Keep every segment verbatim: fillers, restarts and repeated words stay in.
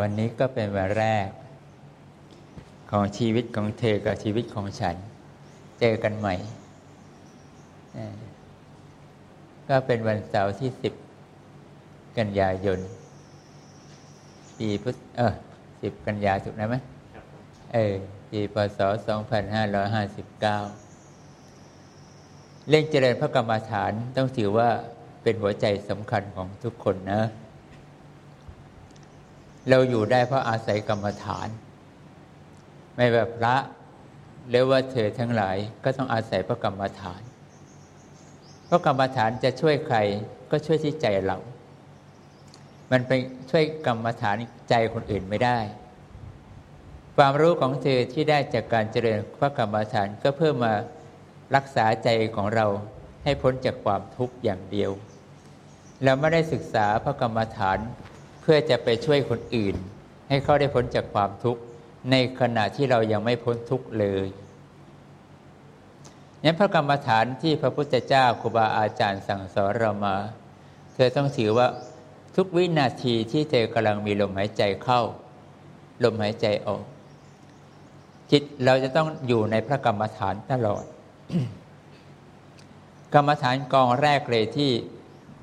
วันนี้ก็เป็นวันแรกของชีวิตของเธอกับชีวิตของฉันเจอกันใหม่ก็เป็นวันเสาร์ที่สิบกันยายนปีพุทธเออสิบกันยาถูกนะไหมเออปีพ.ศ. สองพันห้าร้อยห้าสิบเก้าเร่งเจริญพระกรรมฐานต้องถือว่าเป็นหัวใจสำคัญของทุกคนนะเราอยู่ได้เพราะอาศัยกรรมฐานไม่แบบพระหรือว่าเธอทั้งหลายก็ต้องอาศัยพระกรรมฐานพระกรรมฐานจะช่วยใครก็ช่วยที่ใจเรามันไปช่วยกรรมฐานใจคนอื่นไม่ได้ความรู้ของเธอที่ได้จากการเจริญพระกรรมฐานก็เพื่อมารักษาใจของเราให้พ้นจากความทุกข์อย่างเดียวเราไม่ได้ศึกษาพระกรรมฐานเพื่อจะไปช่วยคนอื่นให้เขาได้พ้นจากความทุกข์ในขณะที่เรายังไม่พ้นทุกข์เลยนั้นพระกรรมฐานที่พระพุทธเจ้าครูบาอาจารย์สั่งสอนเรามาเธอต้องถือว่าทุกวินาทีที่เธอกำลังมีลมหายใจเข้าลมหายใจออกจิตเราจะต้องอยู่ในพระกรรมฐานตลอด กรรมฐานกองแรกเลยที่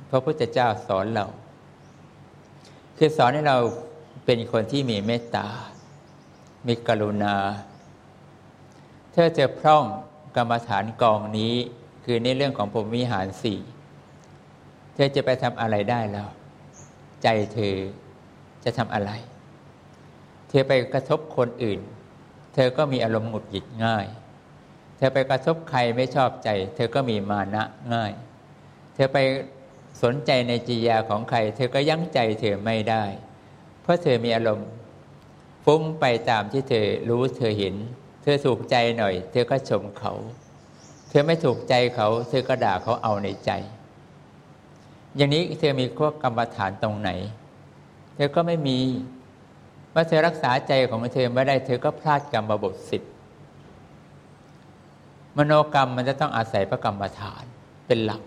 พระพุทธเจ้าสอนเราคือสอนให้เราเป็นคนที่มีเมตตามีกรุณาเธอจะพร่องกรรมฐานกองนี้คือในเรื่องของพรหมวิหารสี่เธอจะไปทำอะไรได้แล้วใจเธอจะทำอะไรเธอไปกระทบคนอื่นเธอก็มีอารมณ์หงุดหงิดง่ายเธอไปกระทบใครไม่ชอบใจเธอก็มีมานะง่ายเธอไปสนใจในจิยาของใครเธอก็ยั้งใจเธอไม่ได้เพราะเธอมีอารมณ์ฟุ้งไปตามที่เธอรู้เธอเห็นเธอถูกใจหน่อยเธอก็ชมเขาเธอไม่ถูกใจเขาเธอก็ด่าเขาเอาในใจอย่างนี้เธอมีข้อกรรมฐานตรงไหนเธอก็ไม่มีเมื่อเธอรักษาใจของเธอไม่ได้เธอก็พลาดกรรมบทสิทธิ์มโนกรรมมันจะต้องอาศัยพระกรรมฐานเป็นหลัก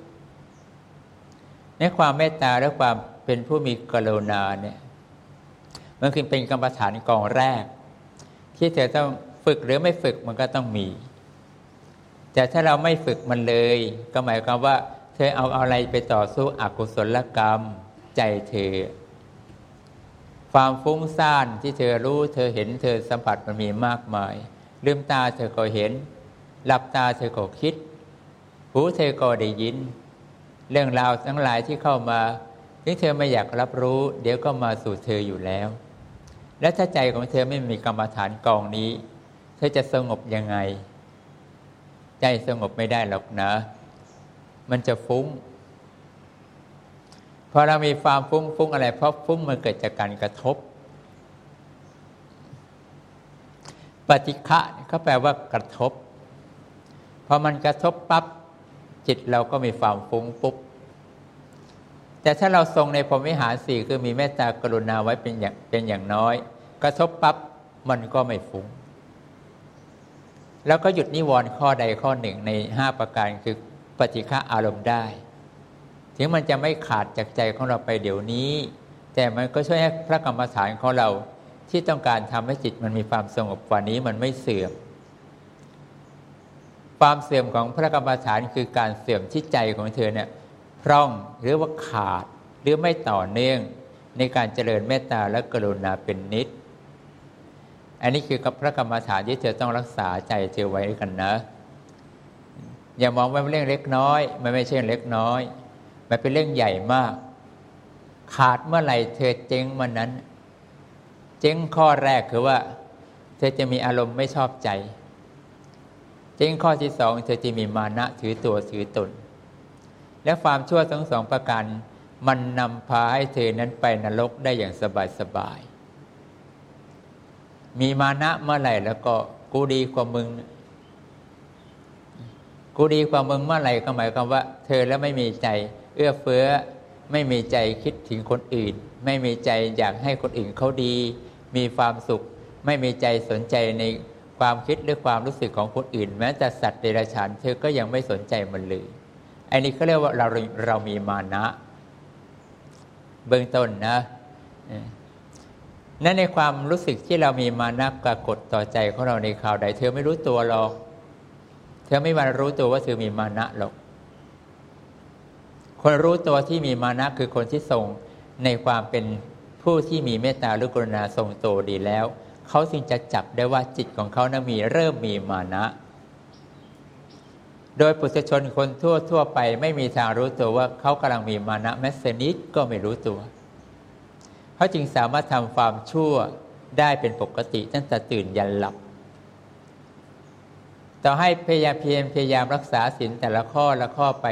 ในความเมตตาและความเป็นผู้มีกรุณาเนี่ยมันคือเป็นกรรมฐานกองแรกที่เธอต้องฝึกหรือไม่ฝึกมันก็ต้องมีแต่ถ้าเราไม่ฝึกมันเลยก็หมายความว่าเธอเอาอะไรไปต่อสู้อกุศลกรรมใจเธอความฟุ้งซ่านที่เธอรู้เธอเห็นเธอสัมผัสมันมีมากมายลืมตาเธอก็เห็นหลับตาเธอก็คิดหูเธอก็ได้ยินเรื่องราวทั้งหลายที่เข้ามาถึงเธอไม่อยากรับรู้เดี๋ยวก็มาสู่เธออยู่แล้วและถ้าใจของเธอไม่มีกรรมฐานกองนี้เธอจะสงบยังไงใจสงบไม่ได้หรอกนะมันจะฟุ้งพอเรามีความฟุ้งฟุ้งอะไรเพราะฟุ้งมันเกิดจากการกระทบปฏิฆะก็แปลว่ากระทบพอมันกระทบปั๊บจิตเราก็มีความฟุ้งปุ๊บแต่ถ้าเราทรงในพรหมวิหารสี่คือมีเมตตากรุณาไว้เป็นอย่างเป็นอย่างน้อยกระทบปั๊บมันก็ไม่ฟุ้งแล้วก็หยุดนิวรณ์ข้อใดข้อหนึ่งในห้าประการคือปฏิฆะอารมณ์ได้ถึงมันจะไม่ขาดจากใจของเราไปเดี๋ยวนี้แต่มันก็ช่วยให้พระกรรมฐานของเราที่ต้องการทำให้จิตมันมีความสงบกว่านี้มันไม่เสื่อมความเสื่อมของพระกรรมฐานคือการเสื่อมที่ใจของเธอเนี่ยพร่องหรือว่าขาดหรือไม่ต่อเนื่องในการเจริญเมตตาและกรุณาเป็นนิจอันนี้คือกับพระกรรมฐานที่เธอต้องรักษาใจเธอไว้กันนะอย่ามองว่าเป็นเรื่องเล็กน้อยมันไม่ใช่เล็กน้อยมันเป็นเรื่องใหญ่มากขาดเมื่อไหร่เธอเจ๊งมันนั้นเจ๊งข้อแรกคือว่าเธอจะมีอารมณ์ไม่ชอบใจเจ๊งข้อที่สองเธอจะมีมานะถือตัวถือตนและความชั่วทั้งสองประการมันนำพาให้เธอนั้นไปนรกได้อย่างสบายสบายมีมานะเมื่อไหร่แล้วก็กูดีกว่ามึงกูดีกว่ามึงเมื่อไหร่ก็หมายความว่าเธอแล้วไม่มีใจเอื้อเฟื้อไม่มีใจคิดถึงคนอื่นไม่มีใจอยากให้คนอื่นเขาดีมีความสุขไม่มีใจสนใจในความคิดหรือความรู้สึกของคนอื่นแม้แต่สัตว์เดรัจฉานเธอก็ยังไม่สนใจมันเลยอันนี้เขาเรียกว่าเราเรามีมานะเบื้องต้นนะ นั้นในความรู้สึกที่เรามีมานะปรากฏต่อใจของเราในคราวใดเธอไม่รู้ตัวหรอกเธอไม่มารู้ตัวว่าเธอมีมานะหรอกคนรู้ตัวที่มีมานะคือคนที่ทรงในความเป็นผู้ที่มีเมตตาหรือกรุณาทรงตัวดีแล้วเขาจึงจะจับได้ว่าจิตของเขานั้นมีเริ่มมีมานะโดยปุถุชนคนทั่วทั่วไปไม่มีทางรู้ตัวว่าเขากำลังมีมานะแม้แต่นิดก็ไม่รู้ตัวเขาจึงสามารถทำความชั่วได้เป็นปกติตั้งแต่ตื่นยันหลับต่อให้พยายามเพียรพยายามรักษาศีลแต่ละข้อละข้อไป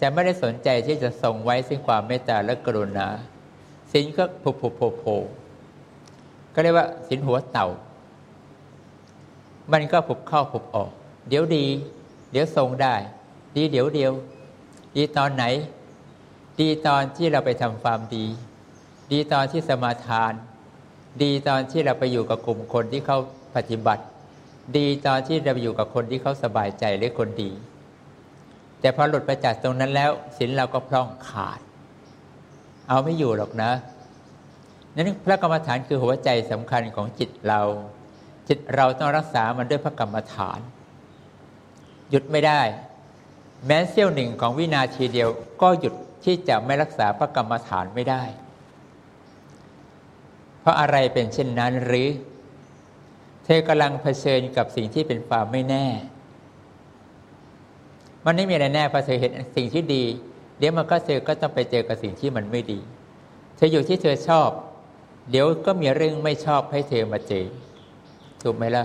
จะไม่ได้สนใจที่จะทรงไว้ซึ่งความเมตตาและกรุณาศีลก็ผุผุโผล่ก็เรียกว่าศีลหัวเต่ามันก็ผุบเข้าผุบออกเดี๋ยวดีเดี๋ยวทรงได้ดีเดี๋ยวเดียวดีตอนไหนดีตอนที่เราไปทำความดีดีตอนที่สมาทานดีตอนที่เราไปอยู่กับกลุ่มคนที่เขาปฏิบัติดีตอนที่เราไปอยู่กับคนที่เขาสบายใจหรือคนดีแต่พอหลุดไปจากตรงนั้นแล้วศีลเราก็พร่องขาดเอาไม่อยู่หรอกนะนั้นพระกรรมฐานคือหัวใจสำคัญของจิตเราจิตเราต้องรักษามันด้วยพระกรรมฐานหยุดไม่ได้แม้เสี้ยวหนึ่งของวินาทีเดียวก็หยุดที่จะไม่รักษาพระกรรมฐานไม่ได้เพราะอะไรเป็นเช่นนั้นหรือเธอกำลังเผชิญกับสิ่งที่เป็นความไม่แน่มันไม่มีอะไรแน่พอเธอเห็นสิ่งที่ดีเดี๋ยวมันก็เธอก็ต้องไปเจอกับสิ่งที่มันไม่ดีเธออยู่ที่เธอชอบเดี๋ยวก็มีเรื่องไม่ชอบให้เธอมาเจอถูกไหมล่ะ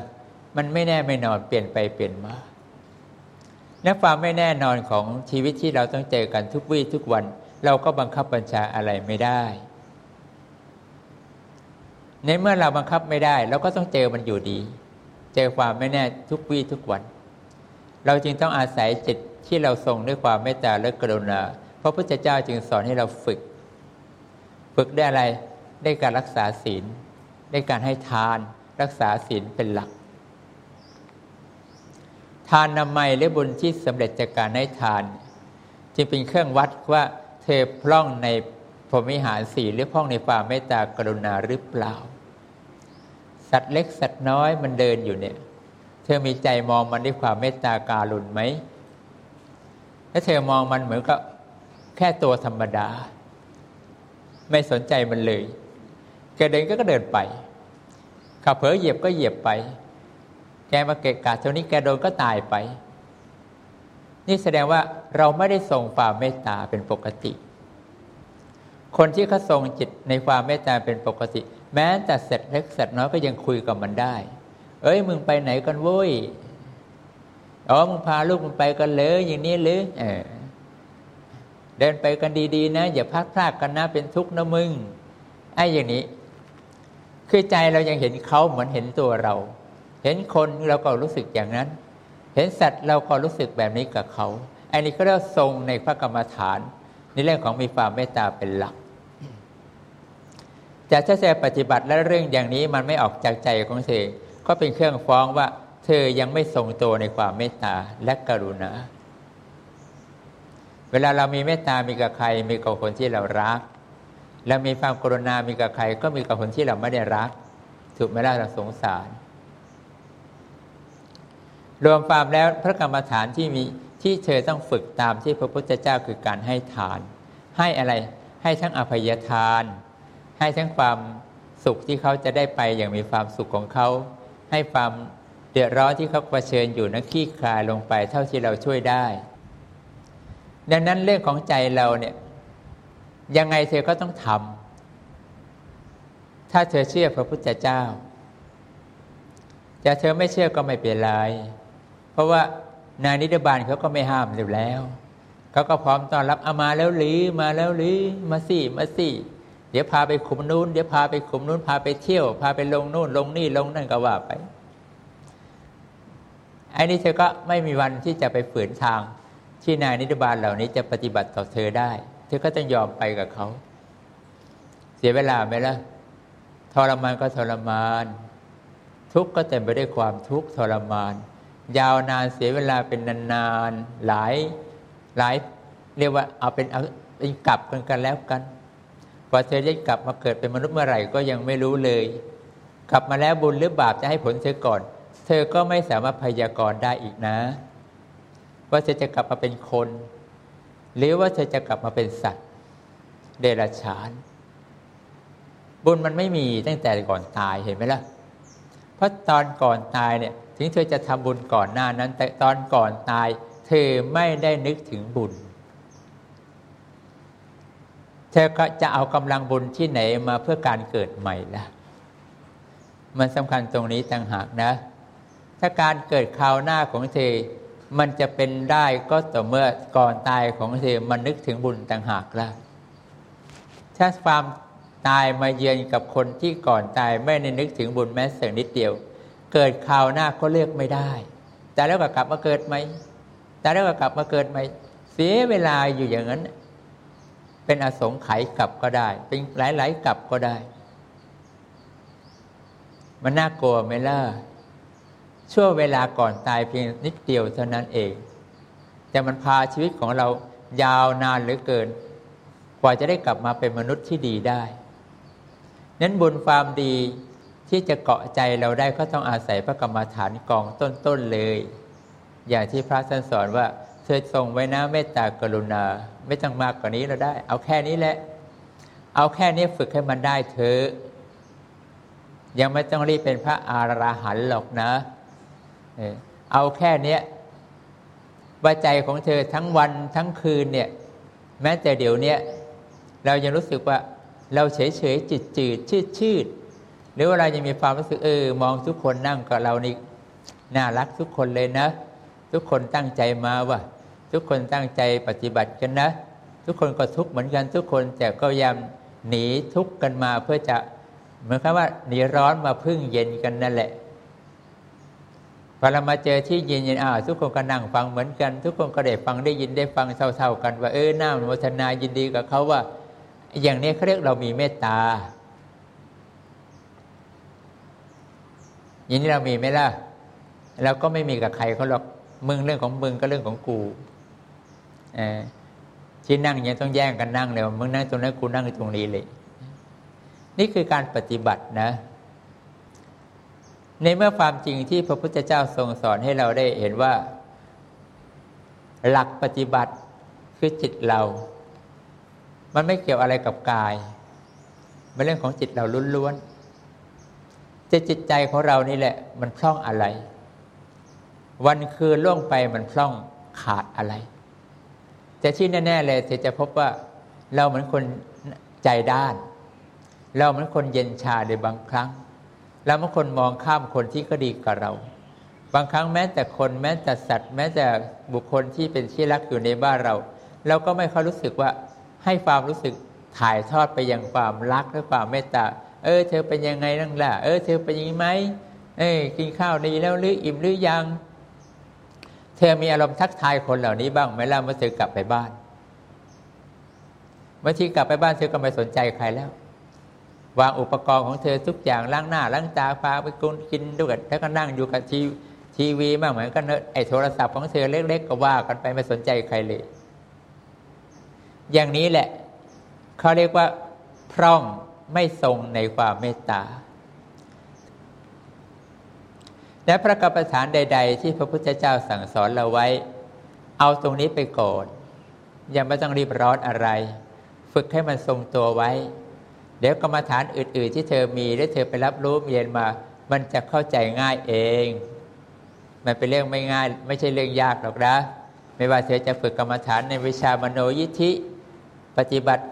มันไม่แน่ไม่นอนเปลี่ยนไปเปลี่ยนมาและความไม่แน่นอนของชีวิตที่เราต้องเจอกันทุกวี่ทุกวันเราก็บังคับบัญชาอะไรไม่ได้ในเมื่อเราบังคับไม่ได้เราก็ต้องเจอมันอยู่ดีเจอความไม่แน่ทุกวี่ทุกวันเราจึงต้องอาศัยจิตที่เราทรงด้วยความเมตตาและกรุณาเพราะพระพุทธเจ้าจึงสอนให้เราฝึกฝึกได้อะไรได้การรักษาศีลได้การให้ทานรักษาศีลเป็นหลักทานนามัยและบุญที่สำเร็จจากการให้ทานจึงเป็นเครื่องวัดว่าเธอพร่องในพรหมิหารสี่หรือพร่องในความเมตตากรุณาหรือเปล่าสัตว์เล็กสัตว์น้อยมันเดินอยู่เนี่ยเธอมีใจมองมันด้วยความเมตตาการุณไหมถ้าเธอมองมันเหมือนกับแค่ตัวธรรมดาไม่สนใจมันเลยแกเดินก็เดินไปขับเผลอเหยียบก็เหยียบไปแกมาเกะกะเท่านี้แกโดนก็ตายไปนี่แสดงว่าเราไม่ได้ทรงความเมตตาเป็นปกติคนที่เขาทรงจิตในความเมตตาเป็นปกติแม้แต่สัตว์เล็กสัตว์น้อยก็ยังคุยกับมันได้เอ้ยมึงไปไหนกันเว้ยอ๋อมึงพาลูกมึงไปกันเลยอย่างนี้หรือเออเดินไปกันดีๆนะอย่าพลาดพลาดกันนะเป็นทุกข์นะมึงไอ้อย่างนี้คือใจเรายังเห็นเขาเหมือนเห็นตัวเราเห็นคนเราก็รู้สึกอย่างนั้นเห็นสัตว์เราก็รู้สึกแบบนี้กับเขาอันนี้ก็เรียกทรงในพระกรรมฐานในเรื่องของมีความเมตตาเป็นหลักแต่ถ้าเธอปฏิบัติและเรื่องอย่างนี้มันไม่ออกจากใจของเธอก็เป็นเครื่องฟ้องว่าเธอยังไม่ทรงตัวในความเมตตาและกรุณาเวลาเรามีเมตตามีกับใครมีกับคนที่เรารักและมีความกรุณามีกับใครก็มีกับคนที่เราไม่ได้รักถูกไหมล่ะเราสงสารรวมความแล้วพระกรรมฐานที่มีที่เธอต้องฝึกตามที่พระพุทธเจ้าคือการให้ทานให้อะไรให้ทั้งอภัยทานให้ทั้งความสุขที่เขาจะได้ไปอย่างมีความสุขของเขาให้ความเดือดร้อนที่เขาเผชิญอยู่นั้นคลี่คลายลงไปเท่าที่เราช่วยได้ดังนั้นเรื่องของใจเราเนี่ยยังไงเธอก็ต้องทำถ้าเธอเชื่อพระพุทธเจ้าแต่เธอไม่เชื่อก็ไม่เป็นไรเพราะว่านายนิรบานเขาก็ไม่ห้ามอยู่แล้วเขาก็พร้อมต้อนรับเอามาแล้วหรือมาแล้วหรือมาสิมาสิเดี๋ยวพาไปขุมนู้นเดี๋ยวพาไปขุมนู้นพาไปเที่ยวพาไปลงนู้นลงนี่ลงนั่นก็ว่าไปไอ้นี่เธอก็ไม่มีวันที่จะไปฝืนทางที่นายนิรบานเหล่านี้จะปฏิบัติต่อเธอได้เธอก็ต้องยอมไปกับเขาเสียเวลาไหมล่ะทรมานก็ทรมานทุกข์ก็เต็มไปด้วยความทุกข์ทรมานยาวนานเสียเวลาเป็นนานๆหลายหลายเรียกว่าเอาเป็นเอาเป็นกลับกันกันแล้วกัน พอเธอได้กลับมาเกิดเป็นมนุษย์เมื่อไหร่ก็ยังไม่รู้เลยกลับมาแล้วบุญหรือบาปจะให้ผลเธอก่อนเธอก็ไม่สามารถพยากรณ์ได้อีกนะว่าเธอจะกลับมาเป็นคนหรือว่าเธอจะกลับมาเป็นสัตว์เดรัจฉานบุญมันไม่มีตั้งแต่ก่อนตายเห็นไหมล่ะเพราะตอนก่อนตายเนี่ยถึงเธอจะทำบุญก่อนหน้านั้นแต่ตอนก่อนตายเธอไม่ได้นึกถึงบุญเธอก็จะเอากำลังบุญที่ไหนมาเพื่อการเกิดใหม่ล่ะมันสำคัญตรงนี้ต่างหากนะถ้าการเกิดคราวหน้าของเธอมันจะเป็นได้ก็ต่อเมื่อก่อนตายของเธอมันนึกถึงบุญต่างหากล่ะถ้าความตายมาเยือนกับคนที่ก่อนตายไม่ได้นึกถึงบุญแม้สักนิดเดียวเกิดคราวหน้าก็เลือกไม่ได้แต่แล้วก็กลับมาเกิดไหมแต่แล้วก็กลับมาเกิดไหมเสียเวลาอยู่อย่างนั้นเป็นอสงไขยกลับก็ได้เป็นหลายๆกลับก็ได้มันน่ากลัวไหมล่ะชั่วเวลาก่อนตายเพียงนิดเดียวเท่านั้นเองแต่มันพาชีวิตของเรายาวนานเหลือเกินกว่าจะได้กลับมาเป็นมนุษย์ที่ดีได้นั้นบุญความดีที่จะเกาะใจเราได้ก็ต้องอาศัยพระกรรมฐานกองต้นๆเลยอย่างที่พระท่านสอนว่าเธอทรงไว้นะเมตตากรุณาไม่ต้องมากกว่านี้เราได้เอาแค่นี้แหละเอาแค่นี้ฝึกให้มันได้เถอะยังไม่ต้องรีบเป็นพระอรหันต์หรอกนะเอาแค่นี้ว่าใจของเธอทั้งวันทั้งคืนเนี่ยแม้แต่เดี๋ยวนี้เรายังรู้สึกว่าเราเฉยเฉยจิตจืดชืดชืดหรือว่าเรายังมีความรู้สึกเออมองทุกคนนั่งกับเรานี่น่ารักทุกคนเลยนะทุกคนตั้งใจมาว่ะทุกคนตั้งใจปฏิบัติกันนะทุกคนก็ทุกข์เหมือนกันทุกคนแต่ก็ยังหนีทุกข์กันมาเพื่อจะเหมือนกับว่าหนีร้อนมาพึ่งเย็นกันนั่นแหละพอเรามาเจอที่เย็นเย็นอ่าทุกคนก็นั่งฟังเหมือนกันทุกคนก็ได้ฟังได้ยินได้ฟังเท่าๆกันว่าเออน่าอนุโมทนายินดีกับเขาว่าอย่างนี้เขาเรียกเรามีเมตตาอย่างนี้เรามีไหมล่ะเราก็ไม่มีกับใครเขาหรอกมึงเรื่องของมึงก็เรื่องของกูที่นั่งยังต้องแย่งกันนั่งเลยมึงนั่งตรงนั้นกูนั่งตรงนี้เลยนี่คือการปฏิบัตินะในเมื่อความจริงที่พระพุทธเจ้าทรงสอนให้เราได้เห็นว่าหลักปฏิบัติคือจิตเรามันไม่เกี่ยวอะไรกับกายเป็นเรื่องของจิตเราล้วนๆแต่จิตใจของเรานี่แหละมันพร่องอะไรวันคืนล่วงไปมันพร่องขาดอะไรแต่ที่แน่ๆเลยเธอจะพบว่าเราเหมือนคนใจด้านเราเหมือนคนเย็นชาโดยบางครั้งเราเหมือนคนมองข้ามคนที่ก็ดีกับเราบางครั้งแม้แต่คนแม้แต่สัตว์แม้แต่บุคคลที่เป็นที่รักอยู่ในบ้านเราเราก็ไม่ค่อยรู้สึกว่าให้ความรู้สึกถ่ายทอดไปยังความรักและความเมตตาเออเธอเป็นยังไงนั่งล่ะเออเธอเป็นยังไงไหมเออกินข้าวดีแล้วหรืออิ่มหรือยังเธอมีอารมณ์ทักทายคนเหล่านี้บ้างไหมล่ะเมื่อเธอกลับไปบ้านเมื่อที่กลับไปบ้านเธอก็ไม่สนใจใครแล้ววางอุปกรณ์ของเธอทุกอย่างล้างหน้าล้างตาพาไปกินด้วยกันแล้วก็นั่งอยู่กับทีทีวีบ้างเหมือนกันไอ้โทรศัพท์ของเธอเล็กๆก็ว่ากันไปไม่สนใจใครเลยอย่างนี้แหละเขาเรียกว่าพร่องไม่ทรงในความเมตตาและพระกรรมฐานใดๆที่พระพุทธเจ้าสั่งสอนเราไว้เอาตรงนี้ไปก่อนอย่าไม่ต้องรีบร้อนอะไรฝึกให้มันทรงตัวไว้เดี๋ยวกรรมฐานอื่นๆที่เธอมีและเธอไปรับรู้เรียนมามันจะเข้าใจง่ายเองมันเป็นเรื่องไม่ง่ายไม่ใช่เรื่องยากหรอกนะไม่ว่าเธอจะฝึกกรรมฐานในวิชามโนยิทธิปฏิบัติ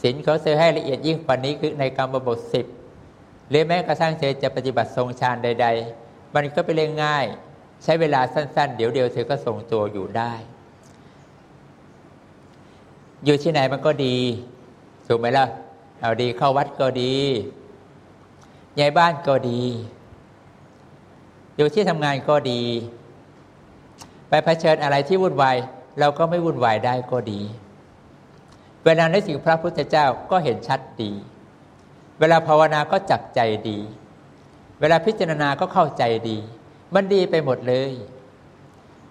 ศีลเขาเธอให้ละเอียดยิ่งกว่านี้คือในกรรมบทสิบหรือแม้กระทั่งเธอจะปฏิบัติทรงฌานใดๆมันก็เป็นเรื่องง่ายใช้เวลาสั้นๆเดี๋ยวเดียวเธอก็ทรงตัวอยู่ได้อยู่ที่ไหนมันก็ดีถูกไหมล่ะเอาดีเข้าวัดก็ดีย้ายบ้านก็ดีอยู่ที่ทำงานก็ดีไปเผชิญอะไรที่วุ่นวายเราก็ไม่วุ่นวายได้ก็ดีเวลาได้สิ่งพระพุทธเจ้าก็เห็นชัดดีเวลาภาวนาก็จับใจดีเวลาพิจารณาก็เข้าใจดีมันดีไปหมดเลย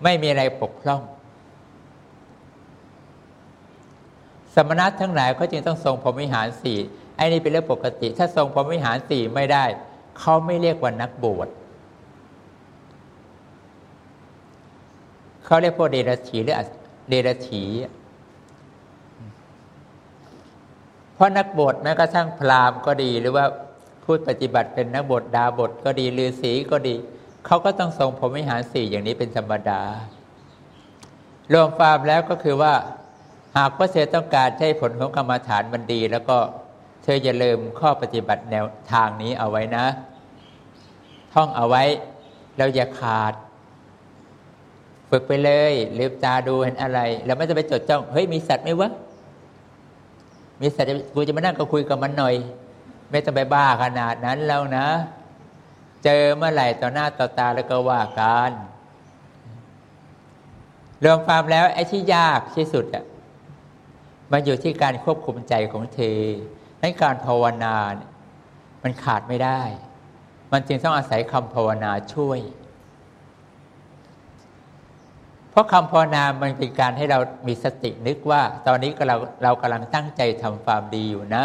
ไม่มีอะไรปกพร่องส มณะทั้งหลายเขาจึงต้องทรงพรหมวิหารสี่ไอ้นี่เป็นเรื่องปกติถ้าทรงพรหมวิหารสี่ไม่ได้เขาไม่เรียกว่านักบวชเขาเรียกพวกเดรัจฉีหรือเดรัจฉีเพราะนักบวชแม้กระทั่งพราหมณ์ก็ดีหรือว่าผู้ปฏิบัติเป็นนักบวชดาบทก็ดีฤาษีก็ดีเขาก็ต้องทรงพรหมวิหารสี่อย่างนี้เป็นธรรมดารวมความแล้วก็คือว่าหากว่าเธอต้องการให้ผลของกรรมฐานมันดีแล้วก็เธออย่าลืมข้อปฏิบัติแนวทางนี้เอาไว้นะท่องเอาไว้แล้วอย่าขาดฝึกไปเลยลืมตาดูเห็นอะไรแล้วไม่จะไปจดจ้องเฮ้ยมีสัตว์ไหมวะมีสัตว์กูจะมานั่งก็คุยกับมันหน่อยไม่ต้องไปบ้าขนาดนั้นแล้วนะเจอเมื่อไหร่ต่อหน้าต่อตาแล้วก็ว่ากันรวมความแล้วไอ้ที่ยากที่สุดอ่ะมันอยู่ที่การควบคุมใจของเธอในการภาวนามันขาดไม่ได้มันจึงต้องอาศัยคำภาวนาช่วยเพราะคำภาวนามันเป็นการให้เรามีสตินึกว่าตอนนี้เราเรากำลังตั้งใจทำความดีอยู่นะ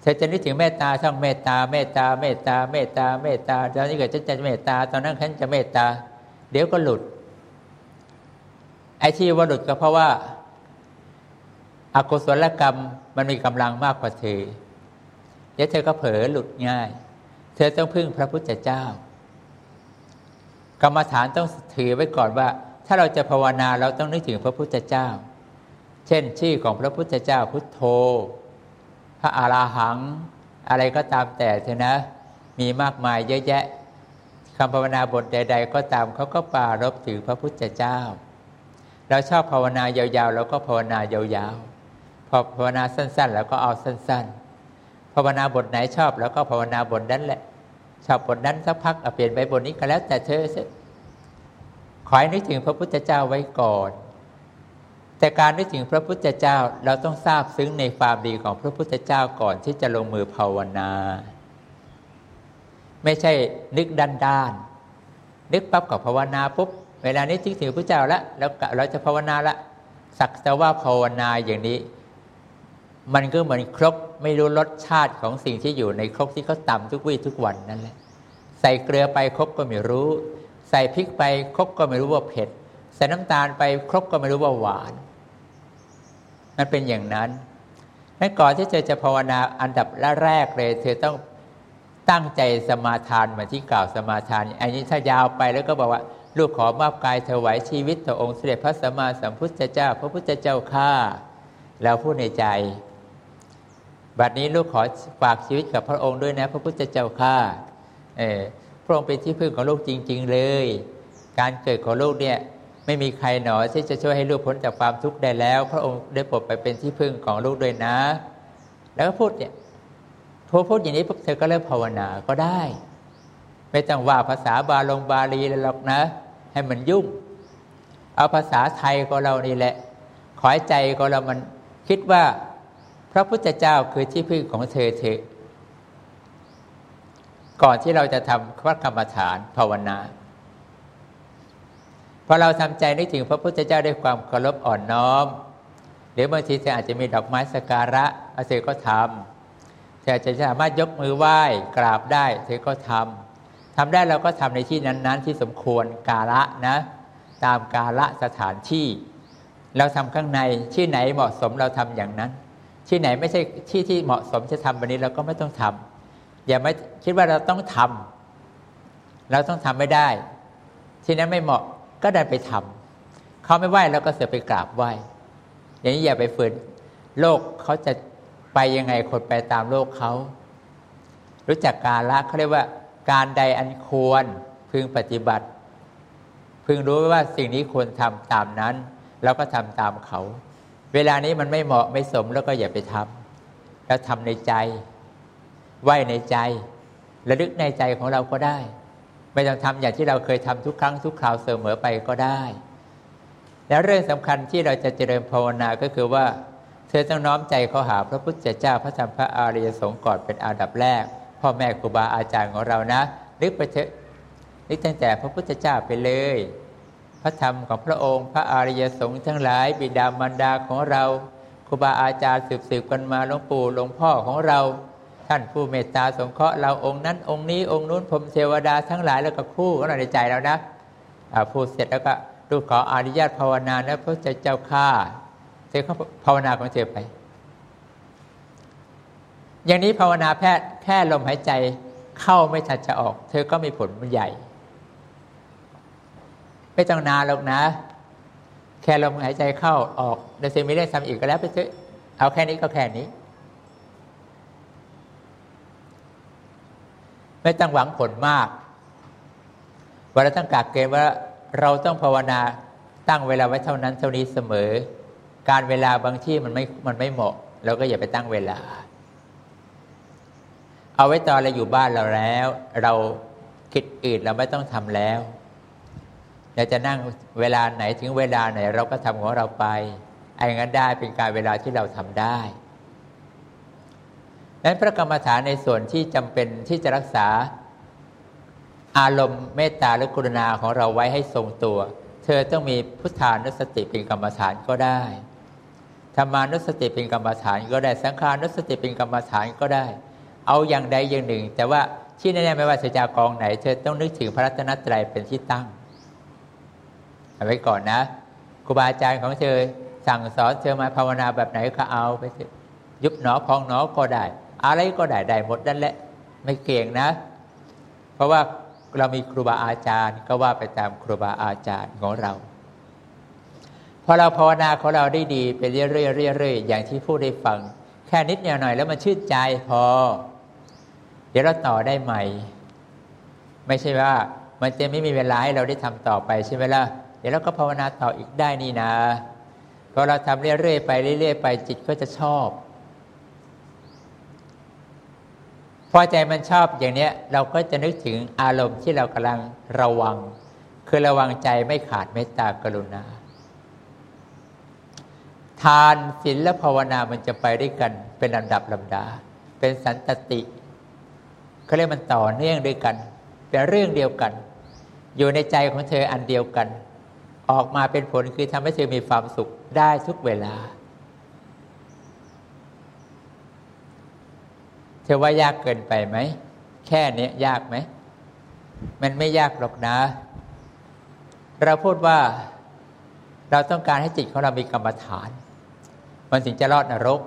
เธอจะนึกถึงเมตตาท่องเมตตาเมตตาเมตตาเมตตาเมตตาตอนนี้เกิดฉันจะเมตตาตอนนั้นฉันจะเมตตาเดี๋ยวก็หลุดไอ้ที่ว่าหลุดก็เพราะว่าอกุศลกรรมมันมีกำลังมากกว่าเธอเดี๋ยวเธอก็เผลอหลุดง่ายเธอต้องพึ่งพระพุทธเจ้ากรรมฐานต้องถือไว้ก่อนว่าถ้าเราจะภาวนาเราต้องนึกถึงพระพุทธเจ้าเช่นชื่อของพระพุทธเจ้าพุทโธพระอรหังอะไรก็ตามแต่เถอะนะมีมากมายเยอะแยะคำภาวนาบทใดๆก็ตามเขาก็ปรารภถึงพระพุทธเจ้าเราชอบภาวนายาวๆเราก็ภาวนายาวๆพอภาวนาสั้นๆแล้วก็เอาสั้นๆภาวนาบทไหนชอบแล้วก็ภาวนาบทนั้นแหละชอบบทนั้นสักพักเอาเปลี่ยนไปบทนี้ก็แล้วแต่เธอขอให้นึกถึงพระพุทธเจ้าไว้ก่อนแต่การนึกถึงพระพุทธเจ้าเราต้องทราบซึ้งในความดีของพระพุทธเจ้าก่อนที่จะลงมือภาวนาไม่ใช่นึกด้านๆนึกปั๊บก็ภาวนาปุ๊บเวลานี้นึกถึงพระเจ้าแล้วแล้วเราจะภาวนาละสักแต่ว่าภาวนาอย่างนี้มันก็เหมือนครกไม่รู้รสชาติของสิ่งที่อยู่ในครกที่เขาตำทุกวี่ทุกวันนั่นแหละใส่เกลือไปครกก็ไม่รู้ใส่พริกไปครกก็ไม่รู้ว่าเผ็ดใส่น้ำตาลไปครกก็ไม่รู้ว่าหวานมันเป็นอย่างนั้นนั่นก่อนที่เธอจะภาวนาอันดับแรกเลยเธอต้องตั้งใจสมาทานเหมือนที่กล่าวสมาทานอันนี้ถ้ายาวไปแล้วก็บอกว่าลูกขอมอบกายถวายชีวิตต่อองค์เสด็จพระสัมมาสัมพุทธเจ้าพระพุทธเจ้าข้าเราพูดในใจบัดนี้ลูกขอฝากชีวิตกับพระองค์ด้วยนะพระพุทธเจ้าข้าเออพระองค์เป็นที่พึ่งของลูกจริงๆเลยการเกิดของลูกเนี่ยไม่มีใครหนอที่จะช่วยให้ลูกพ้นจากความทุกข์ได้แล้วพระองค์ได้โปรดไปเป็นที่พึ่งของลูกด้วยนะแล้วก็พูดเนี่ยพอพูดอย่างนี้ปุ๊บเธอก็เริ่มภาวนาก็ได้ไม่ต้องว่าภาษาบาลงบาลีหรอกนะให้มันยุ่งเอาภาษาไทยของเรานี่แหละขอให้ใจของเรามันคิดว่าพระพุทธเจ้าคือที่พึ่งของเธอเถอะก่อนที่เราจะทำวัตรกรรมฐานภาวนาพอเราทำใจนึกถึงพระพุทธเจ้าด้วยความเคารพอ่อนน้อมหรือบางทีเธออาจจะมีดอกไม้สักการะเธอก็ทำเธออาจจะสามารถยกมือไหว้กราบได้เธอก็ทำทำได้เราก็ทำในที่นั้นๆที่สมควรกาละนะตามกาละสถานที่เราทำข้างในที่ไหนเหมาะสมเราทำอย่างนั้นที่ไหนไม่ใช่ที่ที่เหมาะสมจะทำแบบนี้เราก็ไม่ต้องทำอย่าไม่คิดว่าเราต้องทำเราต้องทำไม่ได้ที่นั้นไม่เหมาะก็ดันไปทำเขาไม่ไหว้เราก็เสือไปกราบไหว้อย่างนี้อย่าไปฝืนโลกเขาจะไปยังไงคนไปตามโลกเขารู้จักกาละเขาเรียกว่าการใดอันควรพึงปฏิบัติพึงรู้ว่าสิ่งนี้ควรทำตามนั้นเราก็ทำตามเขาเวลานี้มันไม่เหมาะไม่สมแล้วก็อย่าไปทำแล้วทำในใจไหวในใจระลึกในใจของเราก็ได้ไม่ต้องทำอย่างที่เราเคยทำทุกครั้งทุกคราวเสมอไปก็ได้แล้วเรื่องสำคัญที่เราจะเจริญภาวนาก็คือว่าเธอต้องน้อมใจเข้าหาพระพุทธเจ้าพระธรรมพระอริยสงฆ์ก่อนเป็นอันดับแรกพ่อแม่ครูบาอาจารย์ของเรานะนึกไปเถอะนึกตั้งแต่พระพุทธเจ้าไปเลยพ ระธรรมของพระองค์พระอริยสงฆ์ทั้งหลายบิดามารดาของเราครูบาอาจารย์สืบๆกันมาหลวงปู่หลวงพ่อของเราท่านผู้เมตตาสงเคราะห์เราองค์นั้นองค์นี้องค์นู้นพรหมเทวดาทั้งหลายแล้วก็คู่กันในใจเรานะพูดเสร็จแล้วก็ดูขออนุญาตภาวนานะพระเจ้าข้าเธอภาวนาของเธอไปอย่างนี้ภาวนาแพทย์แค่ลมหายใจเข้าไม่ทันจะออกเธอก็มีผลมันใหญ่ไม่ต้องนานหรอกนะแค่ลมหายใจเข้าออกเดี๋ยวเซมิได้ทำอีกก็แล้วไปเถอะเอาแค่นี้ก็แค่นี้ไม่ต้องหวังผลมากว่าเราต้องกักเกณฑ์ว่าเราต้องภาวนาตั้งเวลาไว้เท่านั้นเท่านี้เสมอการเวลาบางที่มันไม่มันไม่เหมาะเราก็อย่าไปตั้งเวลาเอาไว้ตอนเราอยู่บ้านเราแล้วเราคิดอื่นเราไม่ต้องทำแล้วเราจะนั่งเวลาไหนถึงเวลาไหนเราก็ทำของเราไปไอ้งั้นได้เป็นการเวลาที่เราทำได้ดังนั้นพระกรรมฐานในส่วนที่จำเป็นที่จะรักษาอารมณ์เมตตาหรือกรุณาของเราไว้ให้ทรงตัวเธอต้องมีพุทธานุสติเป็นกรรมฐานก็ได้ธัมมานุสติเป็นกรรมฐานก็ได้สังฆานุสติเป็นกรรมฐานก็ได้เอาอย่างใดอย่างหนึ่งแต่ว่าที่แน่ๆไม่ว่าเธอจะกองไหนเธอต้องนึกถึงพระรัตนตรัยเป็นที่ตั้งเอาไว้ก่อนนะครูบาอาจารย์ของเธอสั่งสอนเธอมาภาวนาแบบไหนก็เอาไปยุบหนอพองหนอก็ได้อะไรก็ได้ได้หมดนั่นแหละไม่เก่งนะเพราะว่าเรามีครูบาอาจารย์ก็ว่าไปตามครูบาอาจารย์ของเราพอเราภาวนาของเราได้ดีไปเรื่อยๆๆอย่างที่พูดได้ฟังแค่นิดเดียวหน่อยแล้วมันชื่นใจพอเดี๋ยวเราต่อได้ใหม่ไม่ใช่ว่ามันจะไม่มีเวลาให้เราได้ทำต่อไปใช่ไหมล่ะเดี๋ยวเราก็ภาวนาต่ออีกได้นี่นะพอเราทำเรื่อยๆไปเรื่อยๆไปจิตก็จะชอบพอใจมันชอบอย่างเนี้ยเราก็จะนึกถึงอารมณ์ที่เรากำลังระวังคือระวังใจไม่ขาดเมตตากรุณาทานศีลและภาวนามันจะไปด้วยกันเป็นลำดับลำดาเป็นสันตติเขาเรียกมันต่อเนื่องด้วยกันเป็นเรื่องเดียวกันอยู่ในใจของเธออันเดียวกันออกมาเป็นผลคือทำให้เธอมีความสุขได้ทุกเวลาเธอว่ายากเกินไปไหมแค่นี้ยากไหมมันไม่ยากหรอกนะเราพูดว่าเราต้องการให้จิตของเรามีกรรมฐานมันถึงจะรอดนรก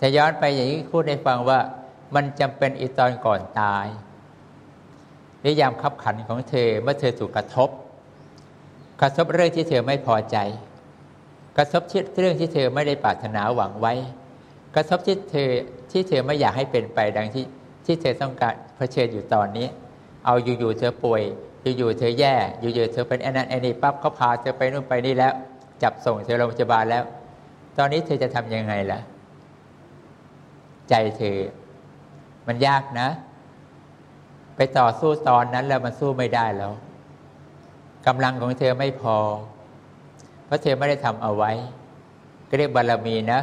จะย้อนไปอย่างที่พูดให้ฟังว่ามันจำเป็นอีตอนก่อนตายหรือยามคับขันของเธอเมื่อเธอถูกกระทบกระทบเรื่องที่เธอไม่พอใจกระทบเรื่องที่เธอไม่ได้ปรารถนาหวังไว้กระทบที่เธอที่เธอไม่อยากให้เป็นไปดังที่ที่เธอต้องการเผชิญอยู่ตอนนี้เอาอยู่ๆเธอป่วยอยู่ๆเธอแย่อยู่ๆเธอเป็นไอ้นั่นไอ้นี่ปั๊บเขาพาเธอไปนู่นไปนี่แล้วจับส่งเธอโรงพยาบาลแล้วตอนนี้เธอจะทำยังไงล่ะใจเธอมันยากนะไปต่อสู้ตอนนั้นแล้วมันสู้ไม่ได้แล้วกำลังของเธอไม่พอเพราะเธอไม่ได้ทำเอาไว้ก็เรียกบารมีนะ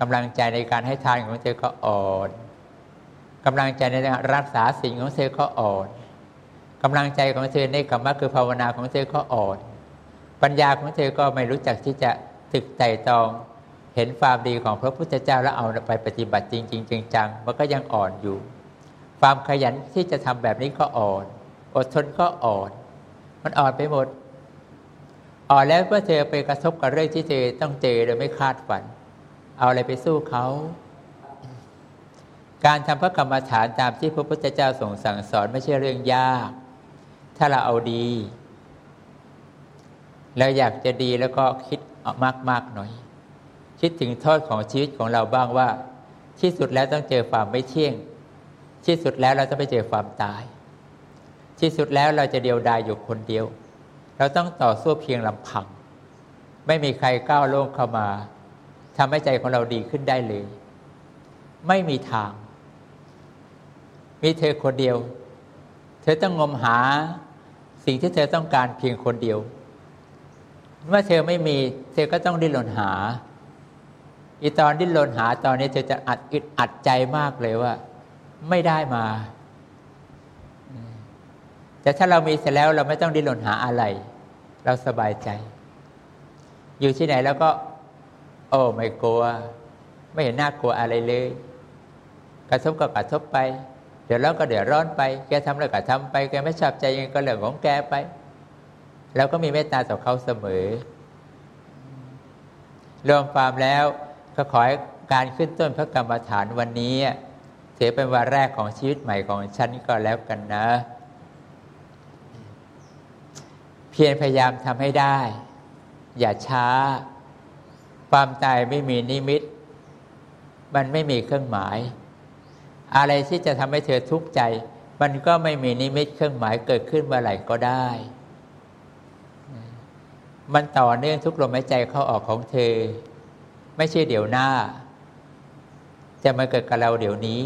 กำลังใจในการให้ทานของเธอก็อ่อนกำลังใจในการรักษาสิ่งของเธอก็อ่อนกำลังใจของเธอในกรรมคือภาวนาของเธอก็อ่อนปัญญาของเธอก็ไม่รู้จักที่จะตึกไต่ตองเห็นความดีของพระพุทธเจ้าแล้วเอาไปปฏิบัติจริงจริงจริงจังมันก็ยังอ่อนอยู่ความขยันที่จะทำแบบนี้ก็อ่อนอดทนก็อ่อนมันอ่อนไปหมดอ่อนแล้วเมื่อเธอไปกระทบกับเรื่องที่เธอต้องเจอโดยไม่คาดฝันเอาอะไรไปสู้เขาการทำพระกรรมฐานตามที่พระพุทธเจ้าทรงสั่งสอนไม่ใช่เรื่องยากถ้าเราเอาดีแล้วอยากจะดีแล้วก็คิดมากมากหน่อยคิดถึงโทษของชีวิตของเราบ้างว่าที่สุดแล้วต้องเจอความไม่เที่ยงที่สุดแล้วเราต้องไปเจอความตายที่สุดแล้วเราจะเดียวดายอยู่คนเดียวเราต้องต่อสู้เพียงลำพังไม่มีใครก้าวล่วงเข้ามาทำให้ใจของเราดีขึ้นได้เลยไม่มีทางมีเธอคนเดียวเธอต้องงมหาสิ่งที่เธอต้องการเพียงคนเดียวเมื่อเธอไม่มีเธอก็ต้องดิ้นรนหาอีตอนดิ้นรนหาตอนนี้เธอจะอัดอึดอัดใจมากเลยว่าไม่ได้มา แต่ถ้าเรามีเสร็จแล้วเราไม่ต้องดิ้นรนหาอะไรเราสบายใจอยู่ที่ไหนแล้วก็โอ้ไม่กลัวไม่เห็นน่ากลัวอะไรเลยกระทบก็กระทบไปเดือดร้อนก็เดือดร้อนไปแกทำอะไรก็ทำไปแกไม่ชอบใจยังไงก็เรื่องของแกไปเราก็มีเมตตาต่อเขาเสมอรวมความแล้วก็ขอให้การขึ้นต้นพระกรรมฐานวันนี้เสียเป็นวันแรกของชีวิตใหม่ของฉันก็แล้วกันนะเพียรพยายามทำให้ได้อย่าช้าความตายไม่มีนิมิตมันไม่มีเครื่องหมายอะไรที่จะทำให้เธอทุกข์ใจมันก็ไม่มีนิมิตเครื่องหมายเกิดขึ้นเมื่อไหร่ก็ได้มันต่อเนื่องทุกลมหายใจเข้าออกของเธอไม่ใช่เดี๋ยวหน้าแต่มันเกิดกับเราเดี๋ยวนี้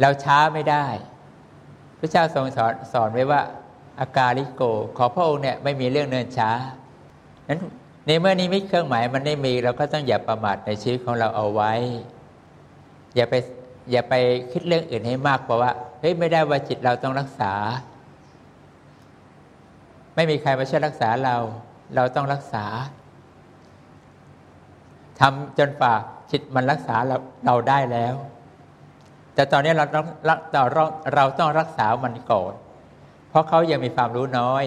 เราช้าไม่ได้พระเจ้าทรงสอนสอนไว้ว่าอากาลิโกขอพระองค์เนี่ยไม่มีเรื่องเนิ่นช้านั้นในเมื่อนิมิตเครื่องหมายมันได้มีเราก็ต้องอย่าประมาทในชีวิตของเราเอาไว้อย่าไปอย่าไปคิดเรื่องอื่นให้มากกว่าว่าเฮ้ยไม่ได้ว่าจิตเราต้องรักษาไม่มีใครมาช่วยรักษาเราเราต้องรักษาทำจนฝ่าจิตมันรักษาเราเราได้แล้วแต่ตอนนี้เราต้องเราต้องรักษามันก่อนเพราะเขายังมีความรู้น้อย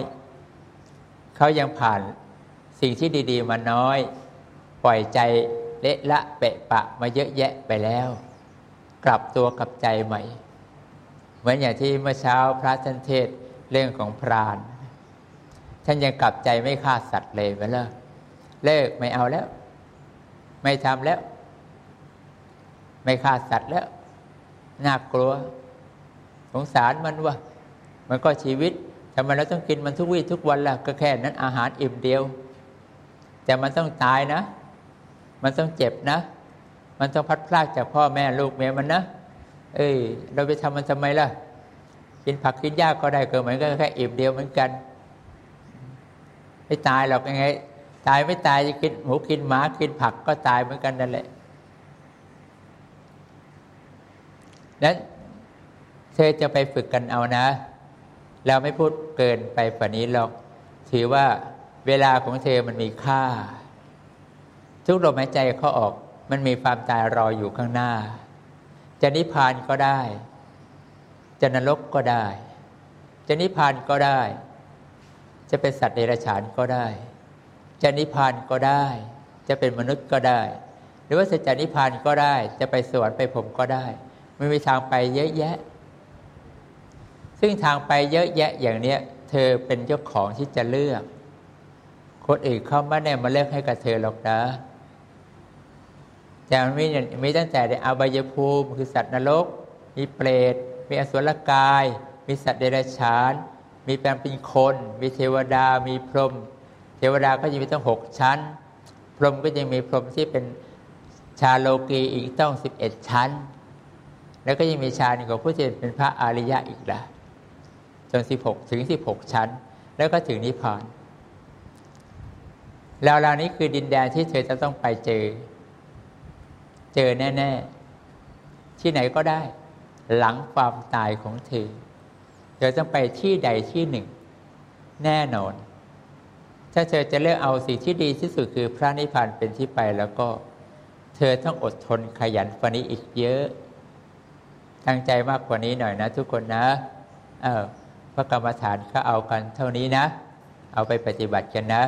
เขายังผ่านสิ่งที่ดีๆมาน้อยปล่อยใจเละละเปะปะมาเยอะแยะไปแล้วกลับตัวกลับใจใหม่เหมือนอย่างที่เมื่อเช้าพระท่านเทศเรื่องของพรานท่านยังกลับใจไม่ฆ่าสัตว์เลยไปแล้วเลิกไม่เอาแล้วไม่ทำแล้วไม่ฆ่าสัตว์แล้วน่ากลัวสงสารมันวะมันก็ชีวิตทำไมเราต้องกินมันทุกวี่ทุกวันล่ะก็แค่นั้นอาหารอิ่มเดียวแต่มันต้องตายนะมันต้องเจ็บนะมันต้องพัดพลากจากพ่อแม่ลูกเมียมันนะเอ้ยเราไปทำมันทำไมล่ะกินผักกินหญ้าก็ได้ก็เหมือนกันแค่อิ่มเดียวเหมือนกันไม่ตายหรอกยังไงตายไม่ตายจะกินหมูกินหมากินผักก็ตายเหมือนกันนั่นแหละนั้นเธอจะไปฝึกกันเอานะเราไม่พูดเกินไปกว่านี้หรอกถือว่าเวลาของเธอมันมีค่าทุกลมหายใจเข้าออกมันมีความตายรออยู่ข้างหน้าจะนิพพานก็ได้จะนรกก็ได้จะนิพพานก็ได้จะเป็นสัตว์เดรัจฉานก็ได้จะนิพพานก็ได้จะเป็นมนุษย์ก็ได้หรือว่าจะนิพพานก็ได้จะไปสวรรค์ไปผมก็ได้ไม่มีทางไปเยอะแยะซึ่งทางไปเยอะแยะอย่างเนี้ยเธอเป็นเจ้าของที่จะเลือกคนอื่นเข้ามาเนี่ยมาเลือกให้กับเธอหรอกนะแต่มันมีมีตั้งแต่ในอบายภูมิคือสัตว์นรกมีเปรตมีอสุรกายมีสัตว์เดรัจฉานมีแปลงเป็นคนมีเทวดามีพรหมเทวดาก็จะมีตั้งหกชั้นพรหมก็จะมีพรหมที่เป็นชาโลกีอีกต้องสิบเอ็ดชั้นแล้วก็ยังมีฌานของผู้ที่เป็นพระอริยะอีกละจนสิบหกถึงสิบหกชั้นแล้วก็ถึงนิพพานแล้วลานี้คือดินแดนที่เธอจะต้องไปเจอเจอแน่ๆที่ไหนก็ได้หลังความตายของเธอเธอต้องไปที่ใดที่หนึ่งแน่นอนถ้าเธอจะเลือกเอาสิ่งที่ดีที่สุดคือพระนิพพานเป็นที่ไปแล้วก็เธอต้องอดทนขยันฝันนี้อีกเยอะตั้งใจมากกว่านี้หน่อยนะทุกคนนะเออพระกรรมฐานก็เอากันเท่านี้นะเอาไปปฏิบัติกันนะ